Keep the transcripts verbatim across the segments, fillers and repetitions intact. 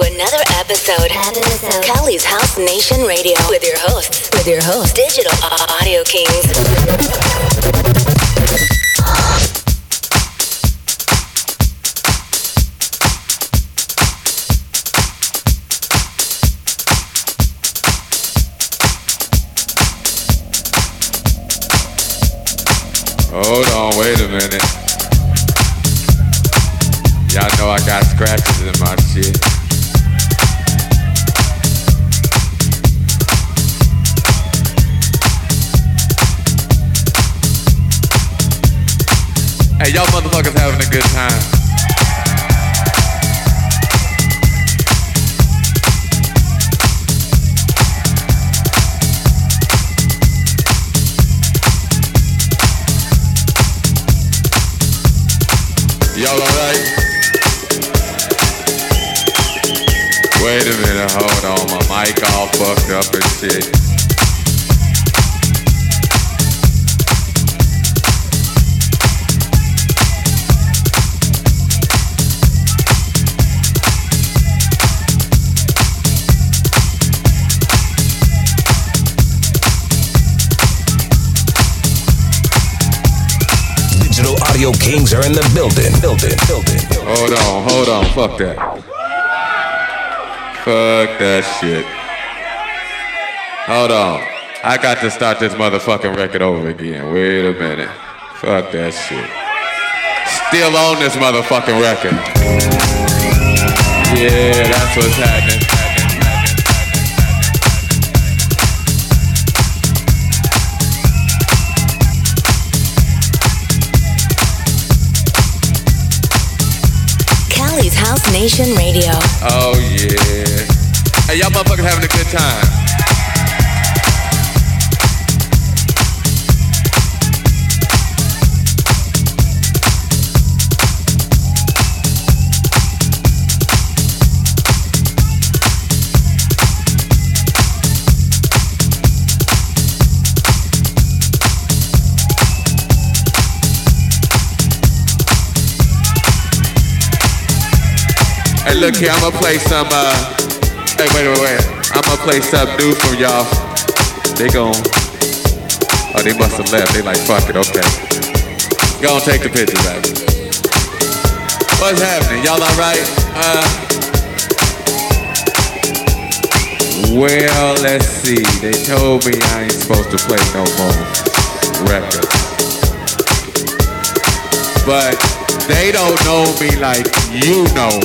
to another episode of Cali's House Nation Radio with your hosts, with your host, Digital Audio Kings. Hold on, wait a minute. Y'all know I got scratches in my shit. Hey, y'all motherfuckers having a good time. Y'all alright? Wait a minute, hold on, my mic all fucked up and shit. Audio Kings are in the building, building, building. Hold on, hold on, fuck that. Fuck that shit. Hold on. I got to start this motherfucking record over again. Wait a minute. Fuck that shit. Still on this motherfucking record. Yeah, that's what's happening. House Nation Radio. Oh yeah. Hey, y'all motherfuckers having a good time. Hey, look here, I'ma play some, uh, hey, wait, wait, wait, I'ma play some new from y'all. They gon', oh, they must have left, they like, fuck it, okay. Gonna take the pictures back. What's happening, y'all alright? Uh, well, let's see, they told me I ain't supposed to play no more records. But they don't know me like you know me.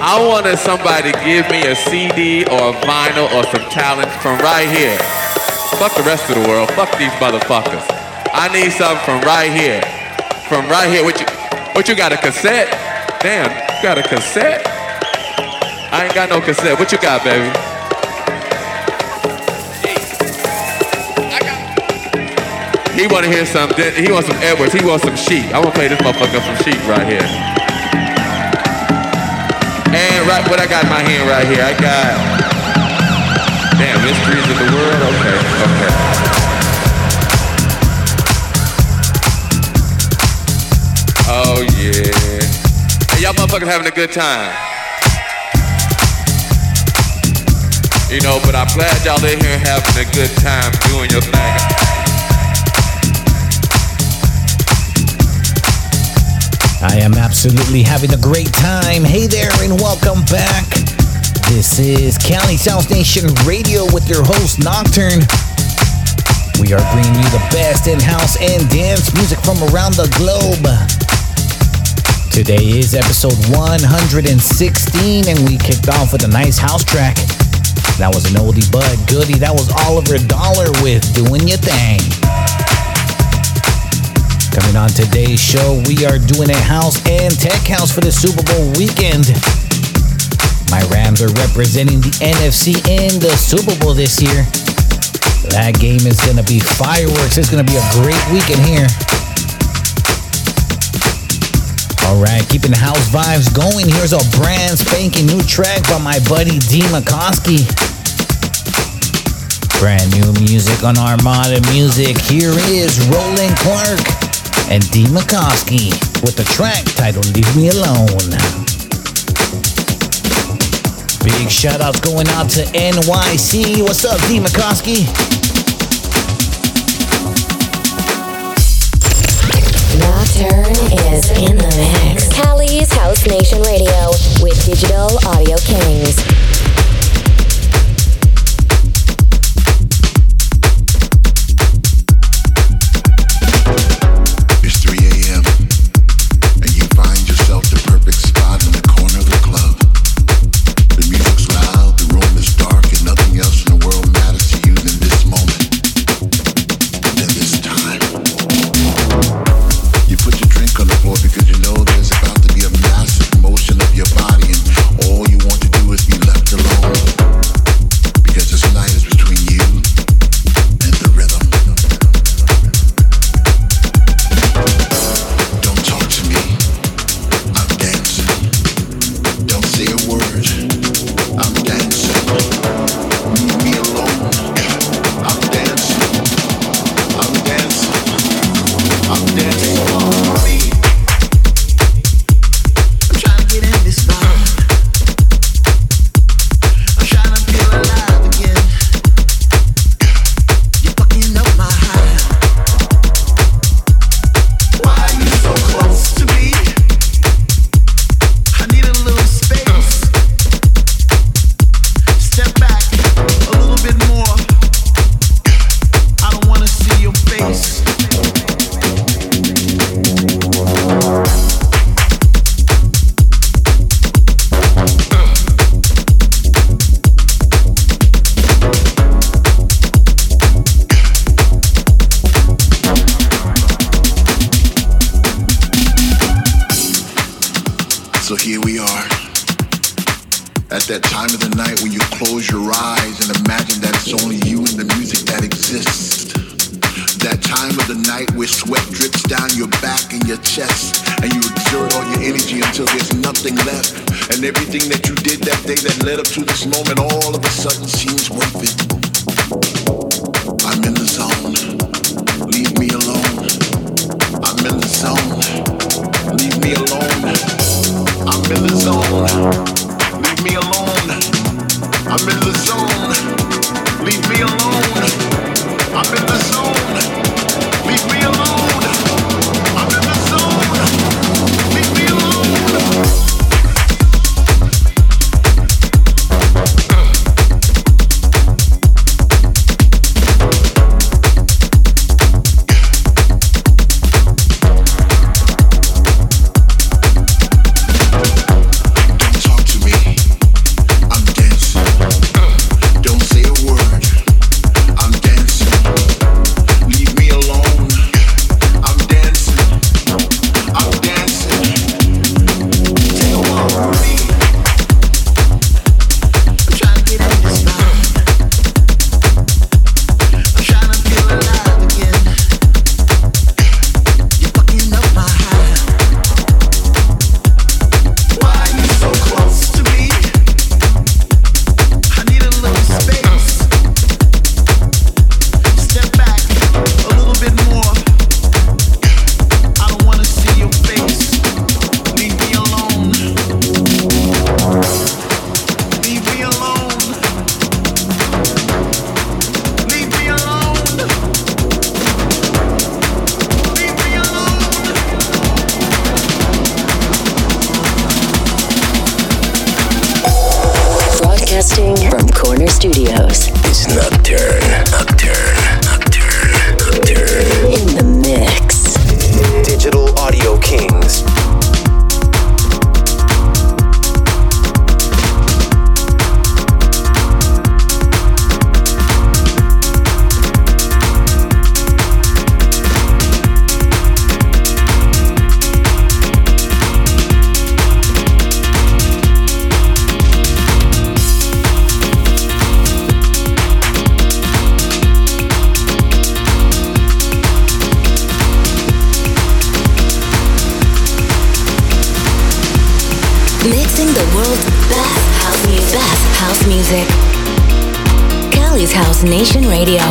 I wanted somebody to give me a C D or a vinyl or some talent from right here. Fuck the rest of the world. Fuck these motherfuckers. I need something from right here. From right here. What you, what you got, a cassette? Damn, you got a cassette? I ain't got no cassette. What you got, baby? He wanna hear some, he wants some Edwards, he wants some Sheep. I wanna play this motherfucker some Sheep right here. And right, what I got in my hand right here, I got... Damn, mysteries of the world? Okay, okay. Oh, yeah. Hey, y'all motherfuckers having a good time. You know, but I'm glad y'all in here having a good time doing your thing. I am absolutely. absolutely having a great time. Hey there and welcome back. This is Cali's House Nation Radio with your host Nocturne. We are bringing you the best in house and dance music from around the globe. Today is episode one hundred sixteen and we kicked off with a nice house track. That was an oldie but goodie. That was Oliver Dollar with Doing Your Thing. Coming on today's show, we are doing a house and tech house for the Super Bowl weekend. My Rams are representing the N F C in the Super Bowl this year. That game is going to be fireworks. It's going to be a great weekend here. All right, keeping the house vibes going. Here's a brand spanking new track by my buddy Dean Mikoski. Brand new music on Armada Music. Here is Roland Clark and Dean Mikoski with the track titled Leave Me Alone. Big shout outs going out to N Y C. What's up, Dean Mikoski? Nocturne is in the mix. Cali's House Nation Radio with Digital Audio Kings. Broadcasting from Corner Studios. It's Nocturne, Nocturne, Nocturne, Nocturne. In the mix. Digital Audio Kings. Music. Cali's House Nation Radio.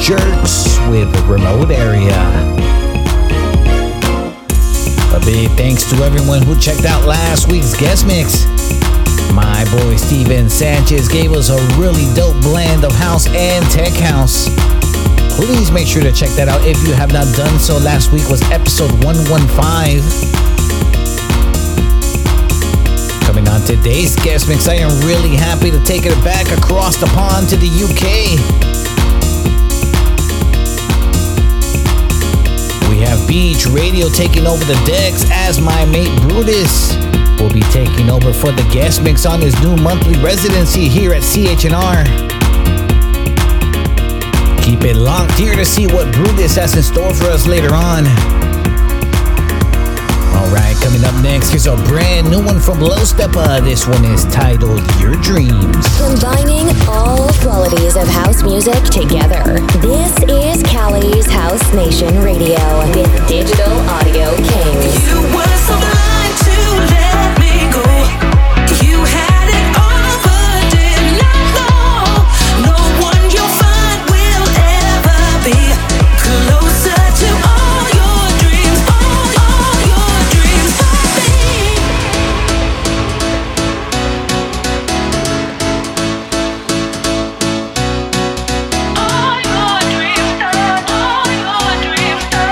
Jerks with Remote Area. A big thanks to everyone who checked out last week's guest mix. My boy Steven Sanchez gave us a really dope blend of house and tech house. Please make sure to check that out if you have not done so. Last week was episode one fifteen. Coming on today's guest mix, I am really happy to take it back across the pond to the U K. Beach Radio taking over the decks as my mate Brutus will be taking over for the guest mix on his new monthly residency here at C H N R. Keep it locked here to see what Brutus has in store for us later on. Alright, coming up next, here's a brand new one from Low Steppa. This one is titled Your Dreams. Combining all qualities of house music together. This is Cali's House Nation Radio with Digital Audio Kings. You were so blind to let me go. You had it all but did not know. No one you'll find will ever be closer to all your dreams. All, all your dreams for me. All your dreams done. All your dreams done.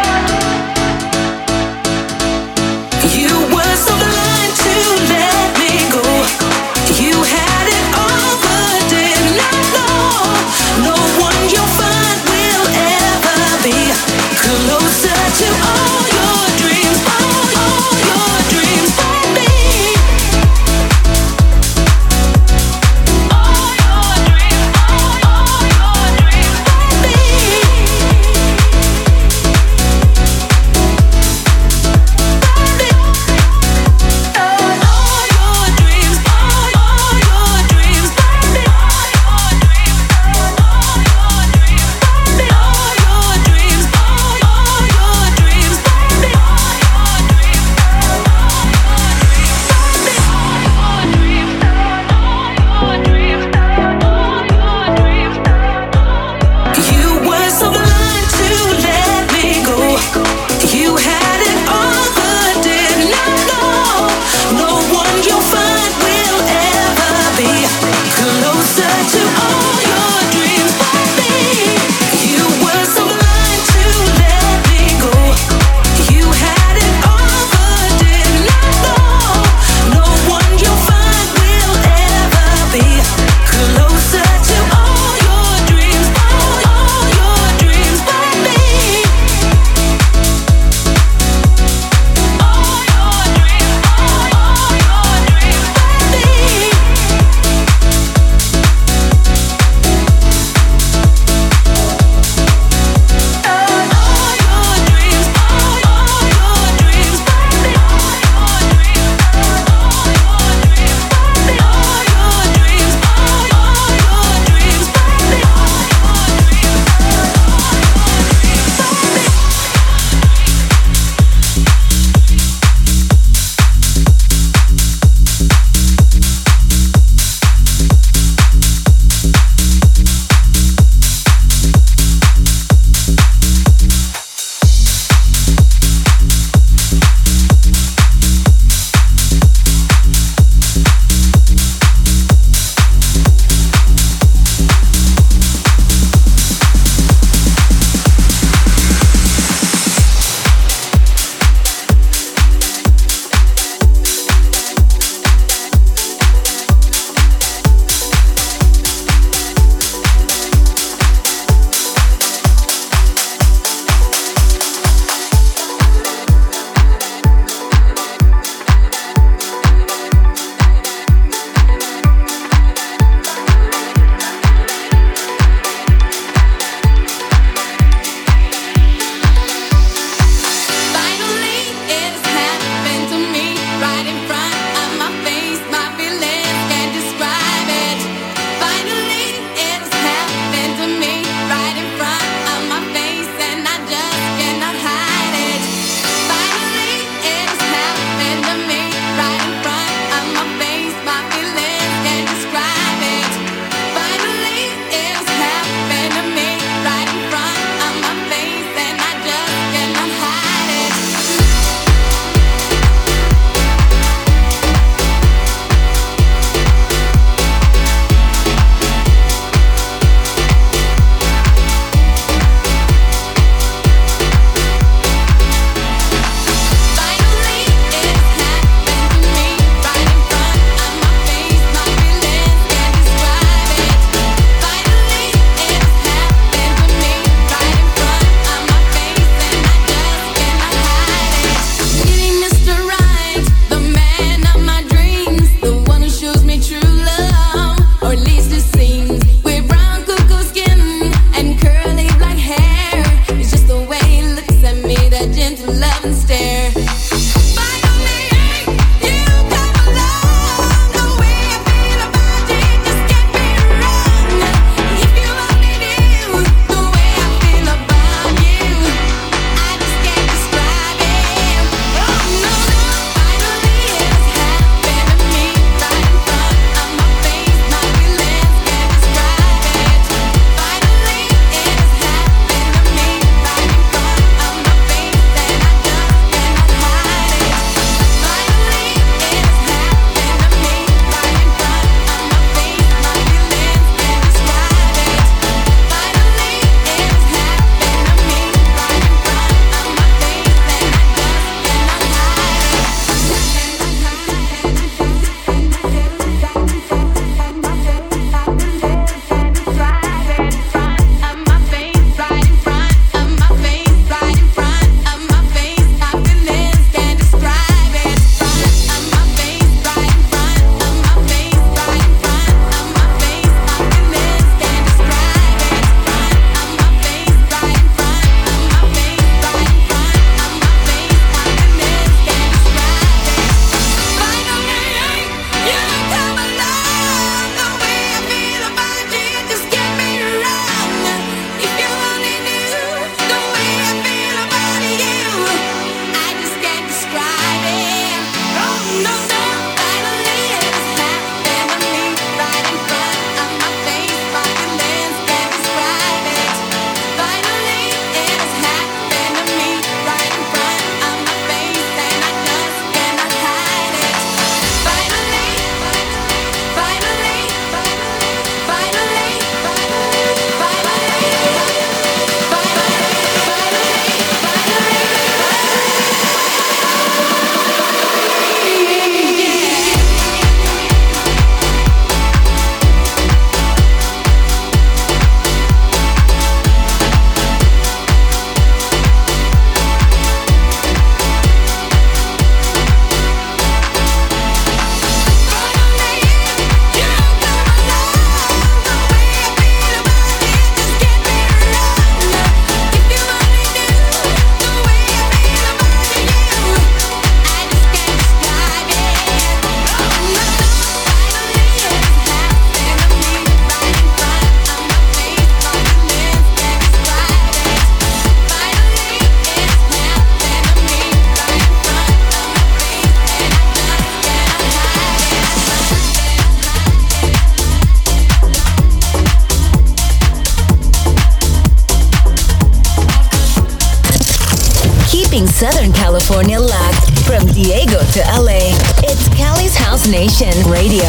keeping Southern California locked from Diego to L A. It's Cali's House Nation Radio,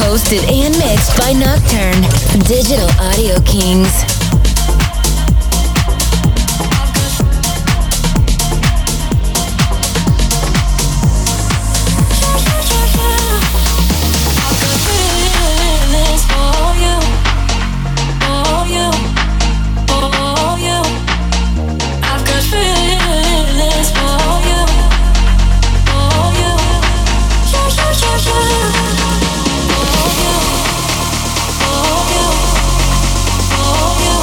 hosted and mixed by Nocturne, Digital Audio Kings. Oh, yeah.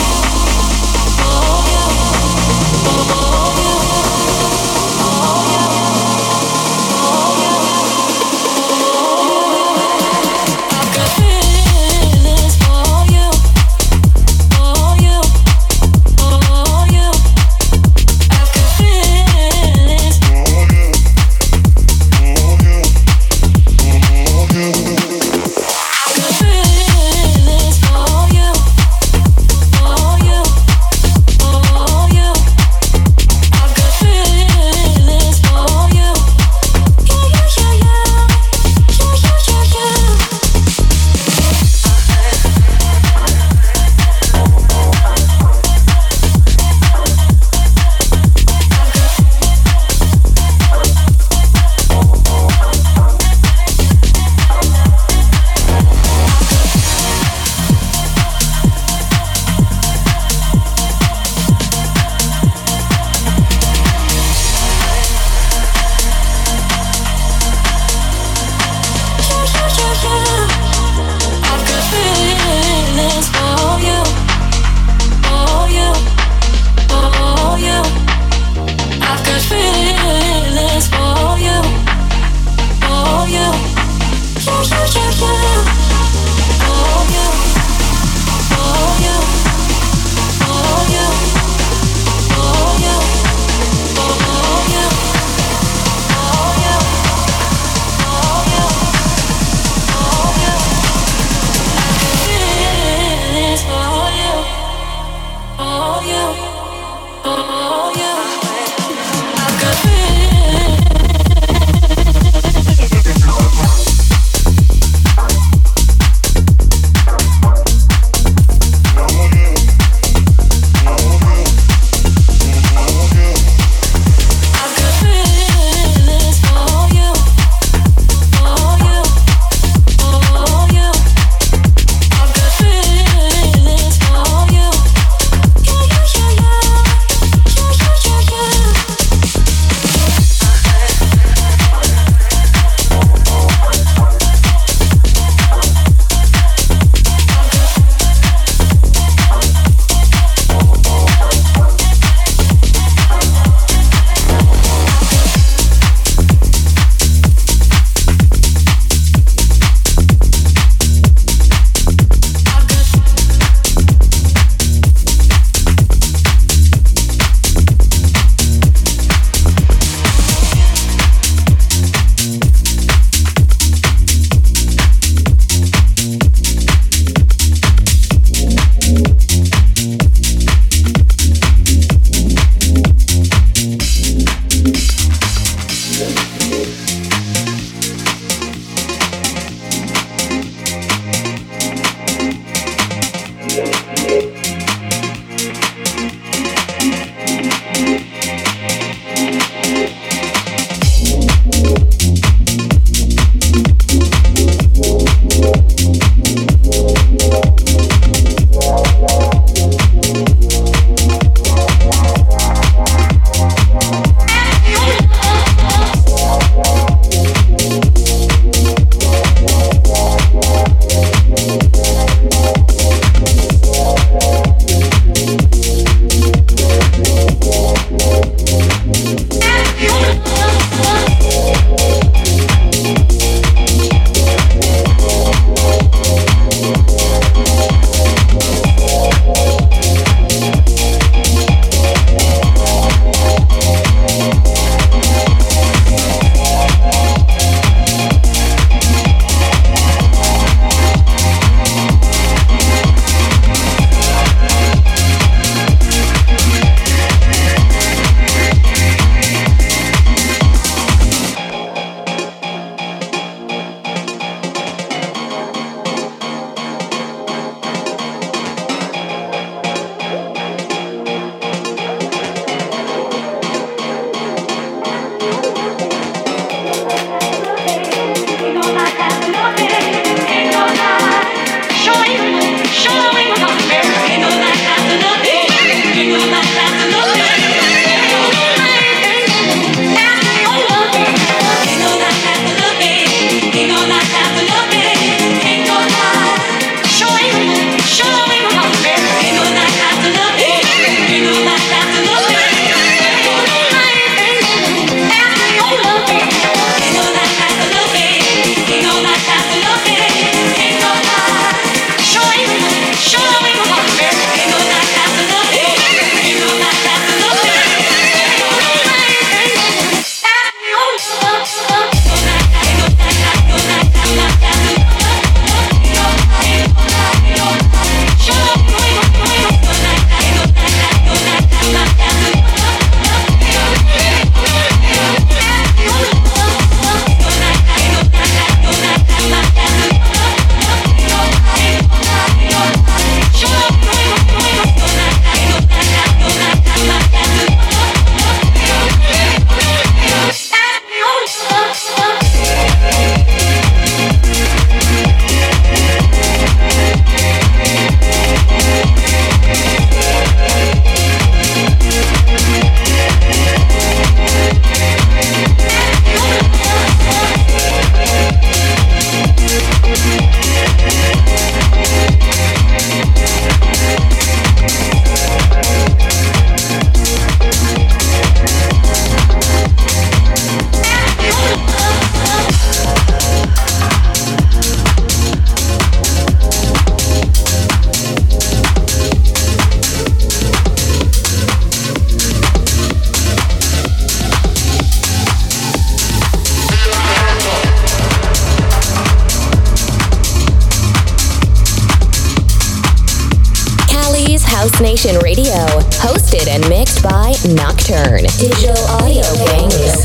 House Nation Radio, hosted and mixed by Nocturne. Digital Audio Kings.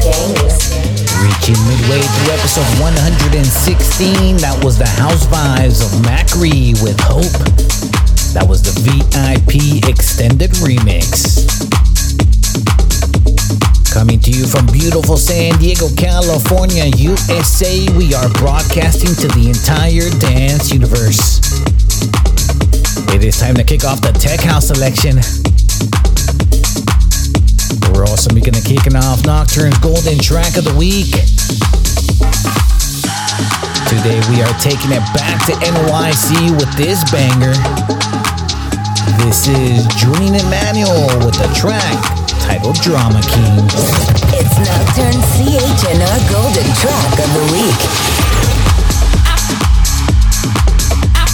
Reaching midway through episode one hundred sixteen, that was the House Vibes of Macri with Hope. That was the V I P Extended Remix. Coming to you from beautiful San Diego, California, U S A, we are broadcasting to the entire dance universe. It is time to kick off the Tech House selection. We're also going to kick it off Nocturne's Golden Track of the Week. Today we are taking it back to N Y C with this banger. This is Julian Emanuel with the track titled Drama King. It's Nocturne C H N R Golden Track of the Week. I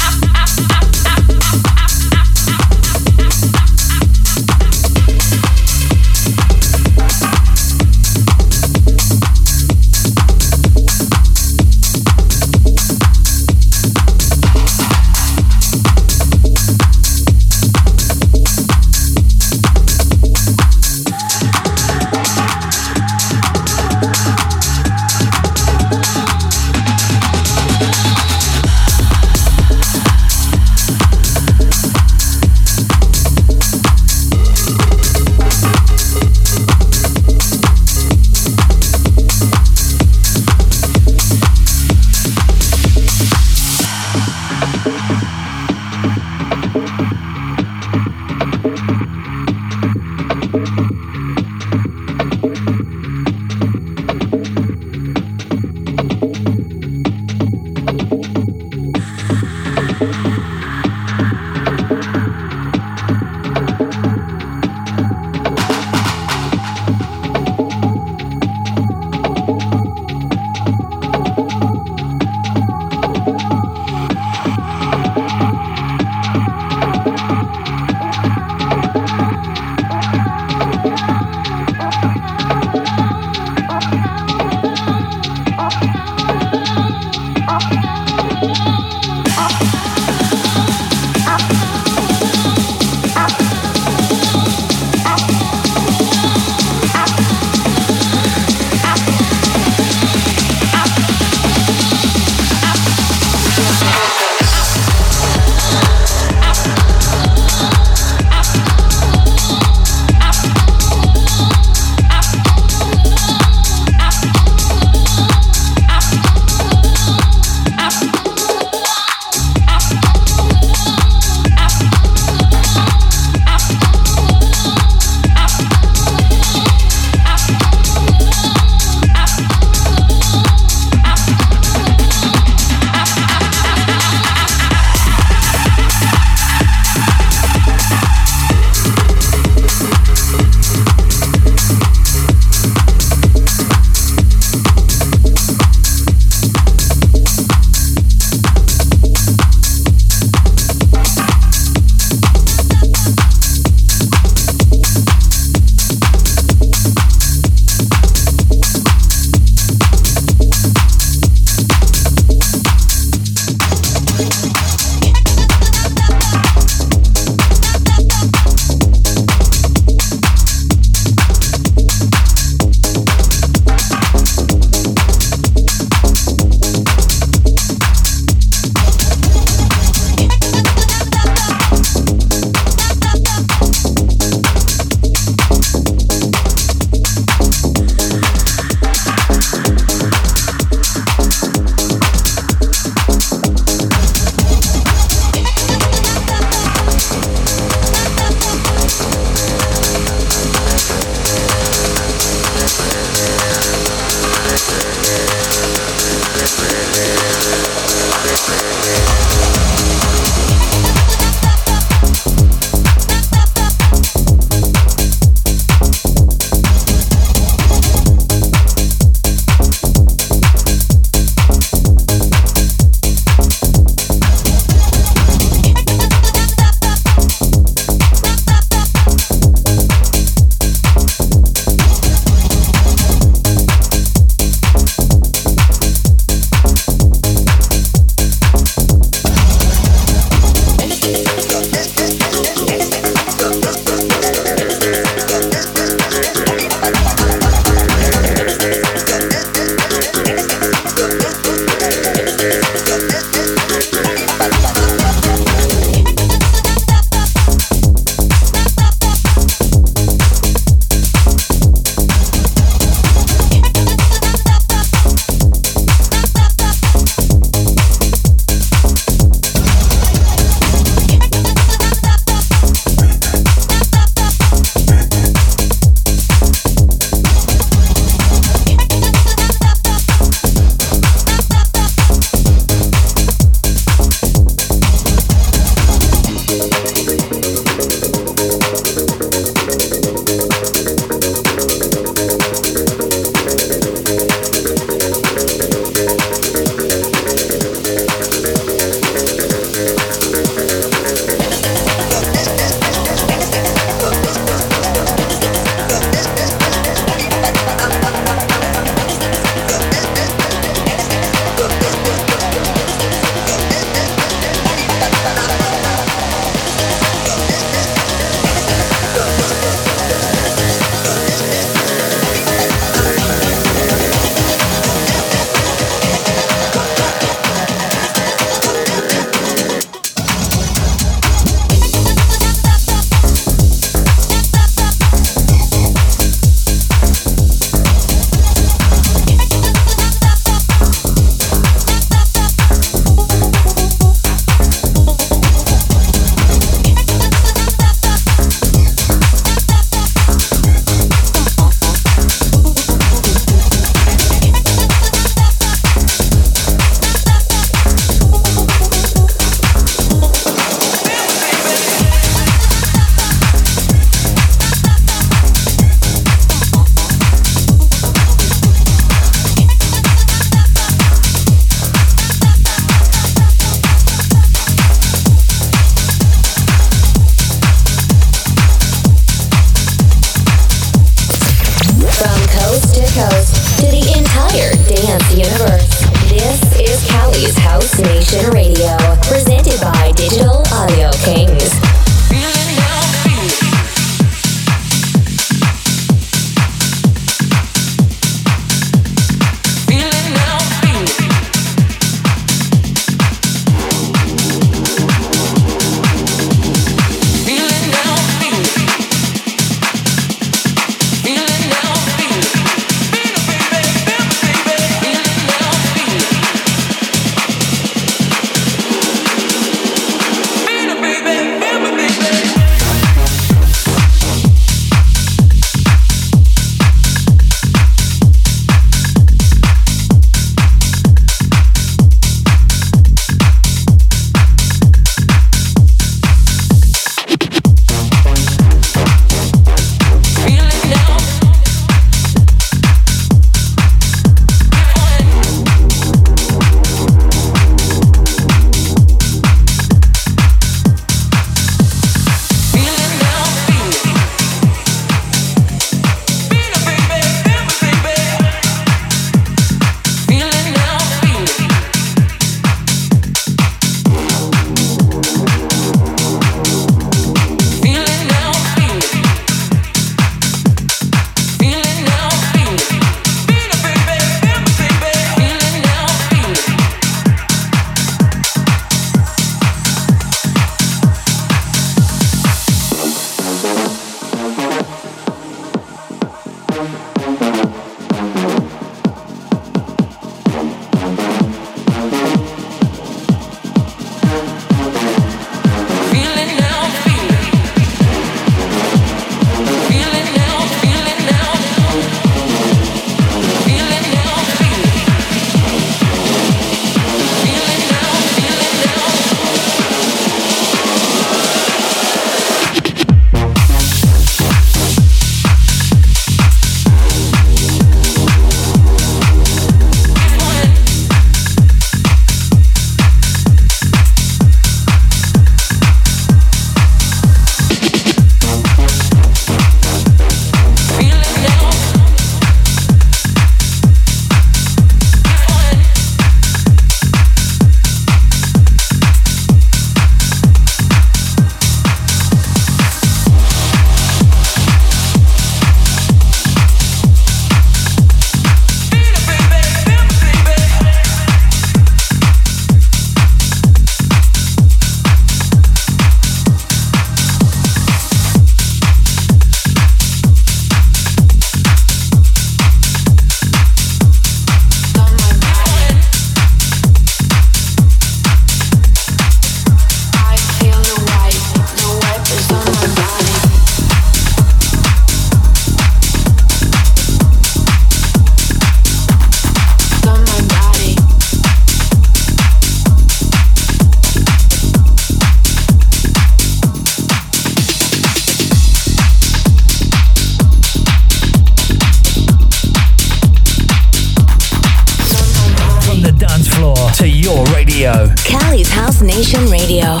Nation Radio.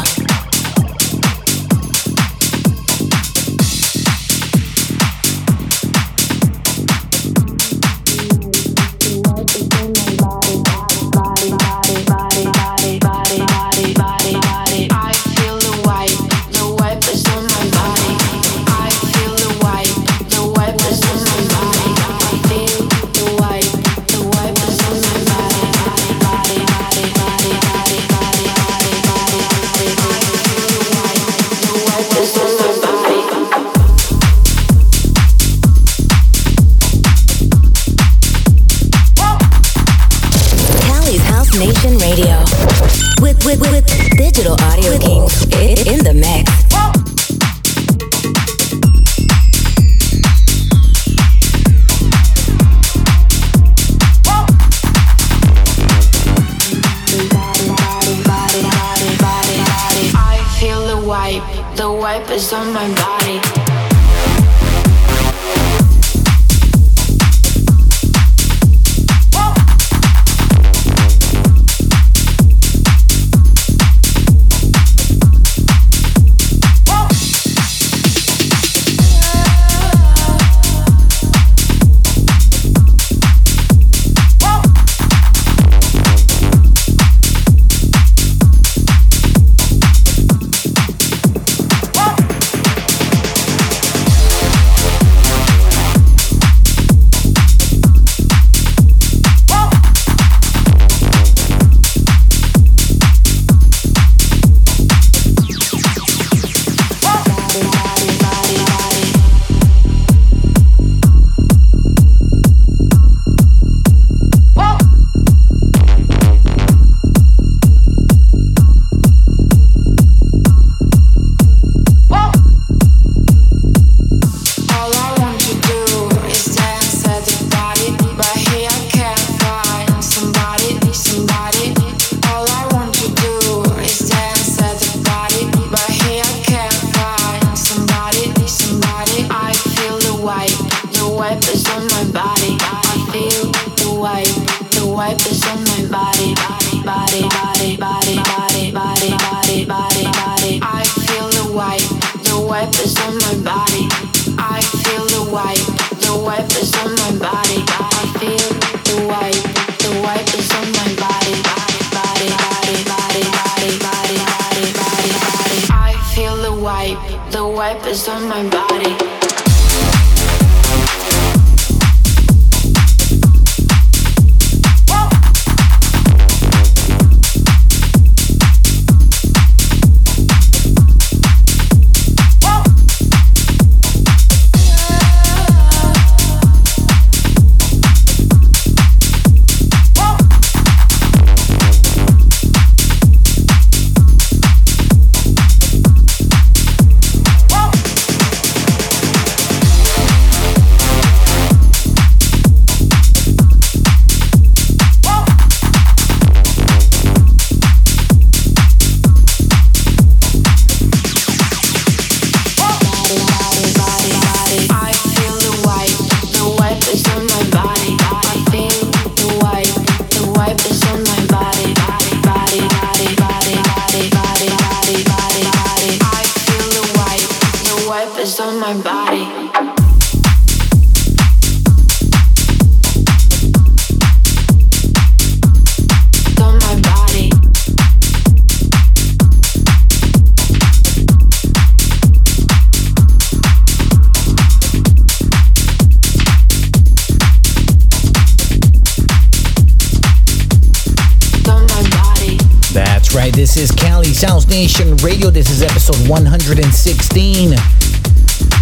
This is Cali's House Nation Radio. This is episode one hundred sixteen.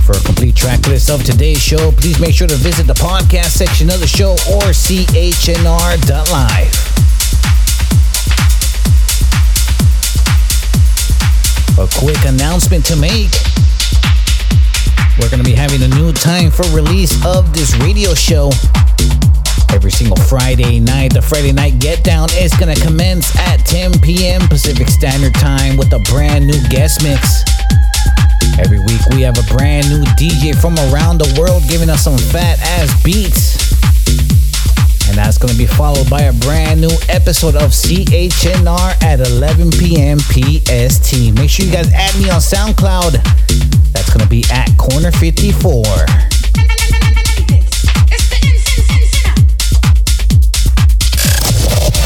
For a complete track list of today's show, please make sure to visit the podcast section of the show or C H N R dot live. A quick announcement to make. We're going to be having a new time for release of this radio show. Every single Friday night, the Friday night get down is going to commence at ten p.m. Pacific Standard Time with a brand new guest mix. Every week we have a brand new D J from around the world giving us some fat ass beats. and that's going to be followed by a brand new episode of C H N R at eleven p.m. P S T. Make sure you guys add me on SoundCloud. That's going to be at Corner fifty-four.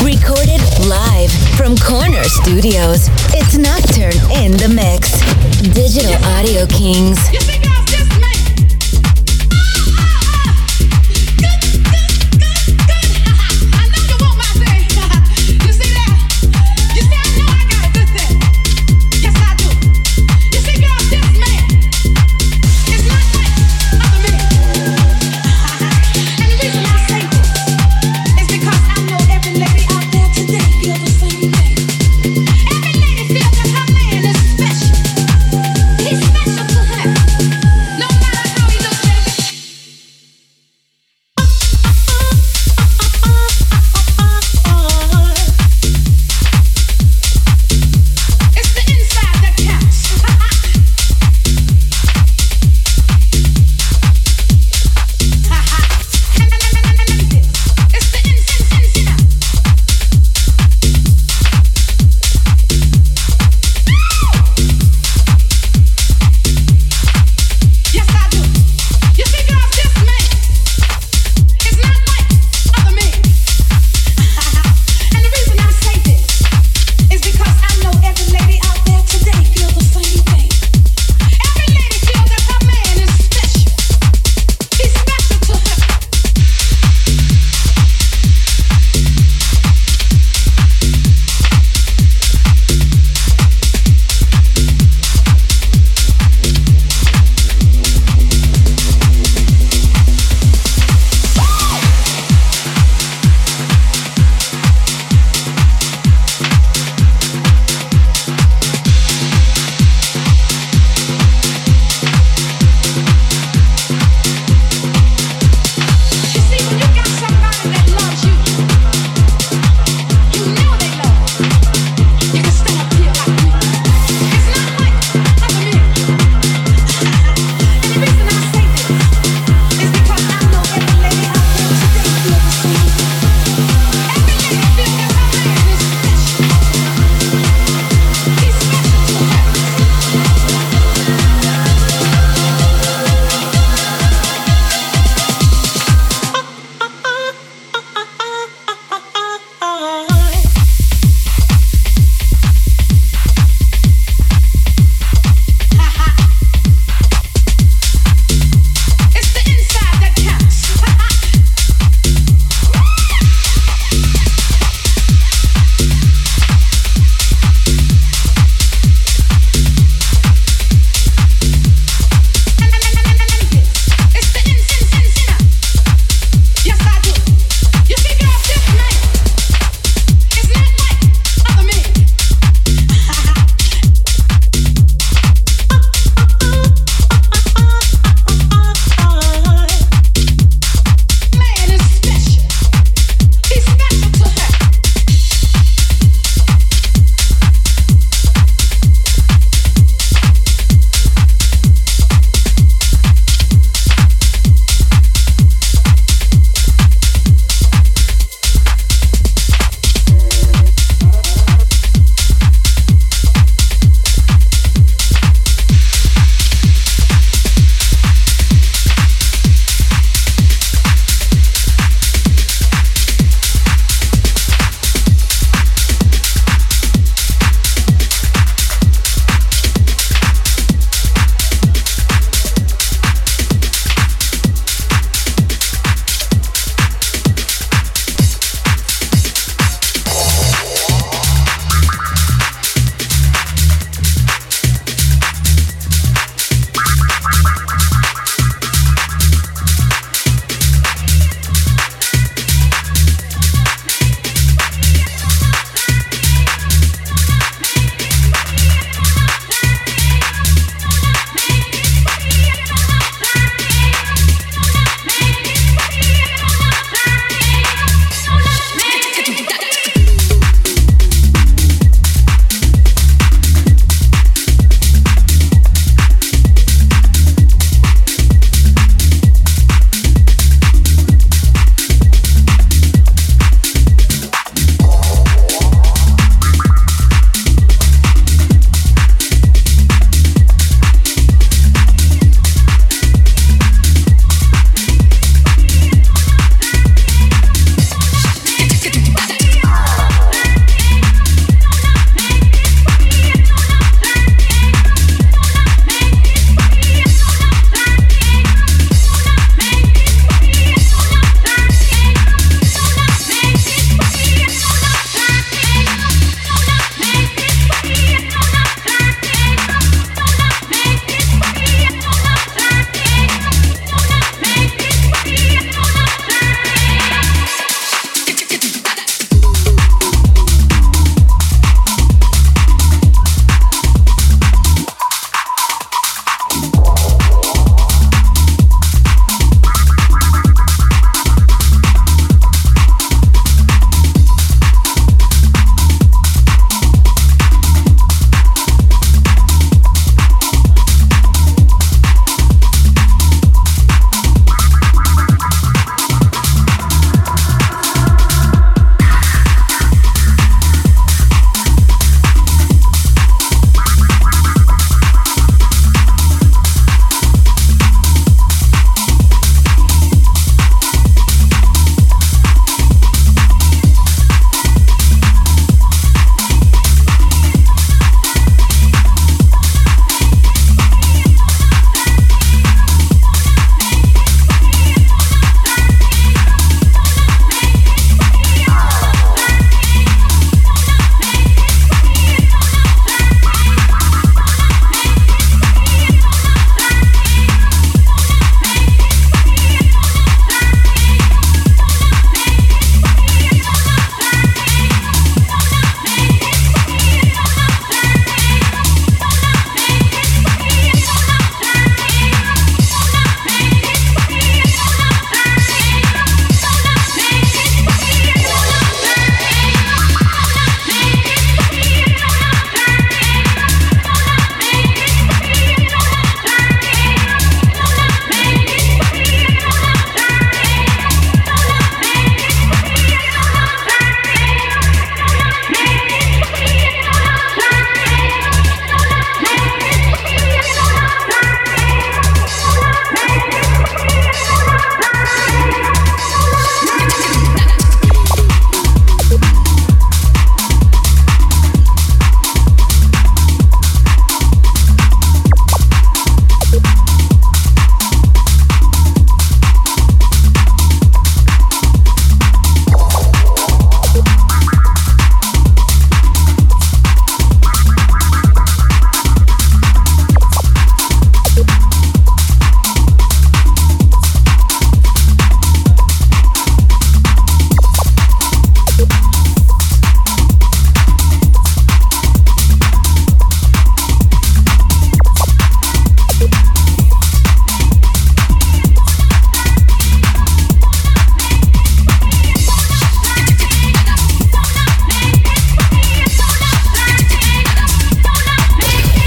Recorded live from Corner Studios, it's Nocturne in the mix. Digital Audio Kings. He's special to her.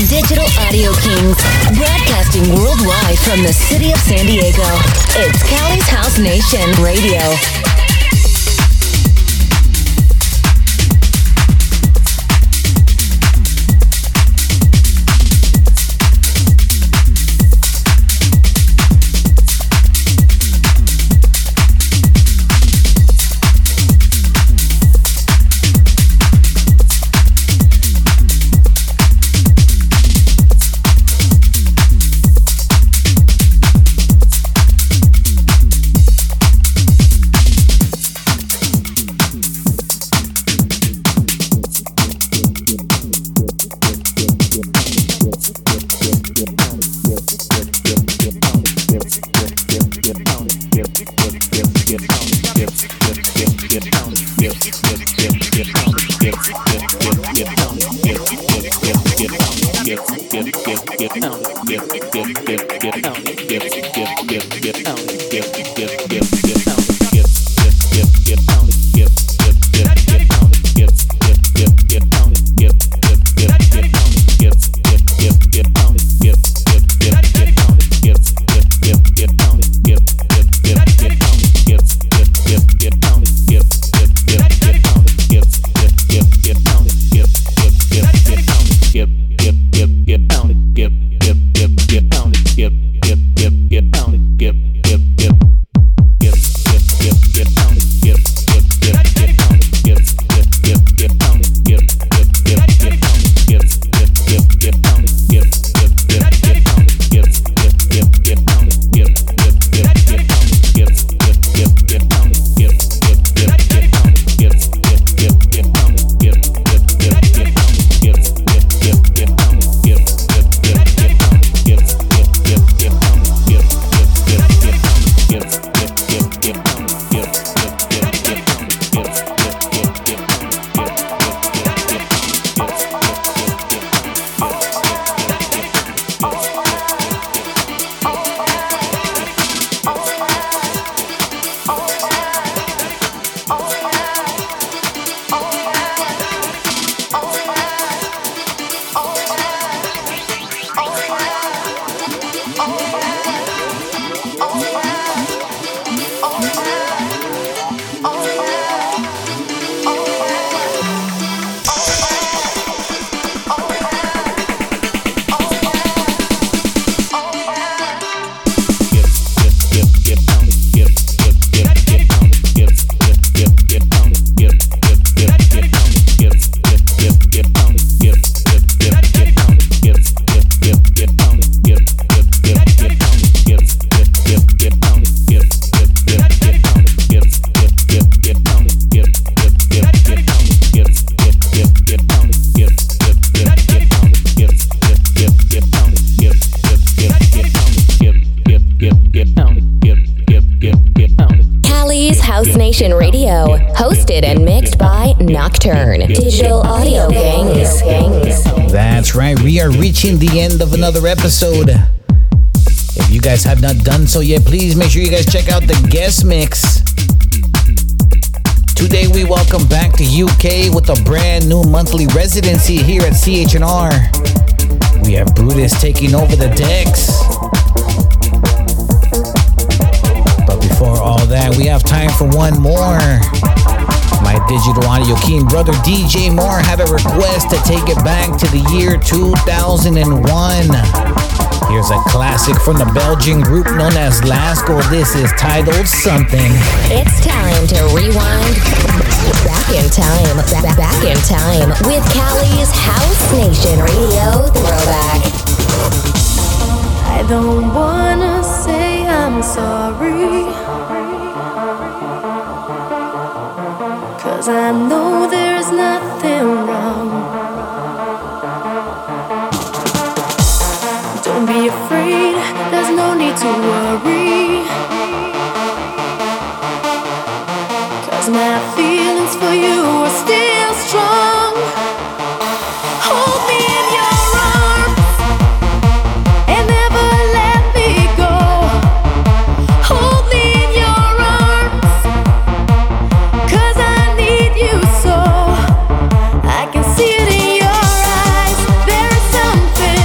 Digital Audio Kings, broadcasting worldwide from the city of San Diego. It's Cali's House Nation Radio. Radio, hosted and mixed by Nocturne. Digital Audio Kings. That's right, we are reaching the end of another episode. If you guys have not done so yet, please make sure you guys check out the guest mix. Today we welcome back to U K with a brand new monthly residency here at C H and R. We have Brutus taking over the decks. All that, we have time for one more. My Digital Audio King brother D J Moore have a request to take it back to the year two thousand one. Here's a classic from the Belgian group known as Lasgo. This is titled Something. It's time to rewind back in time, back, back in time with Cali's House Nation Radio Throwback. I don't wanna say I'm sorry, 'cause I know there's nothing wrong. Don't be afraid, there's no need to worry, 'cause my feelings for you are still strong. Hold me in your arms and never let me go. Hold me in your arms, 'cause I you so I can see it in your eyes. There is something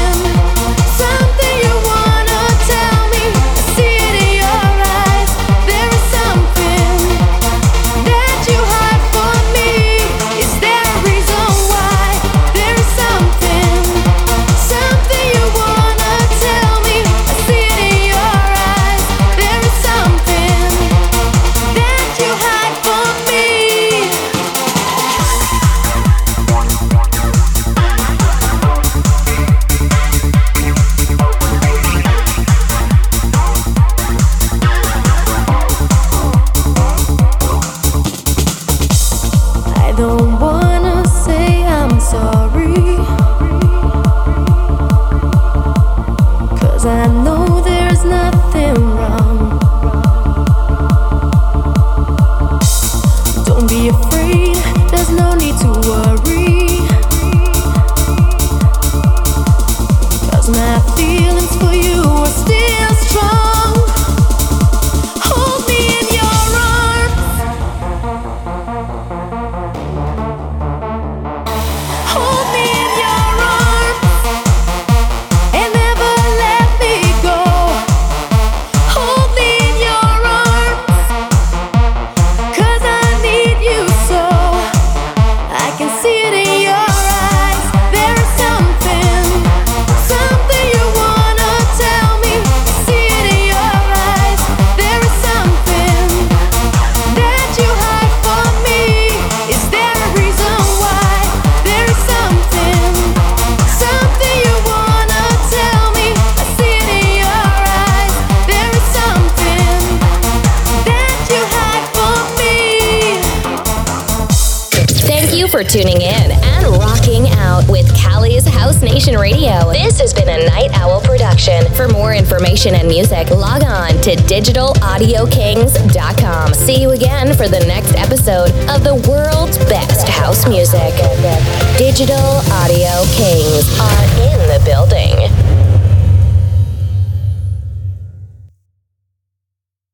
For tuning in and rocking out with Cali's House Nation Radio. This has been a Night Owl production. For more information and music, log on to digital audio kings dot com. See you again for the next episode of the world's best house music. Digital Audio Kings are in the building.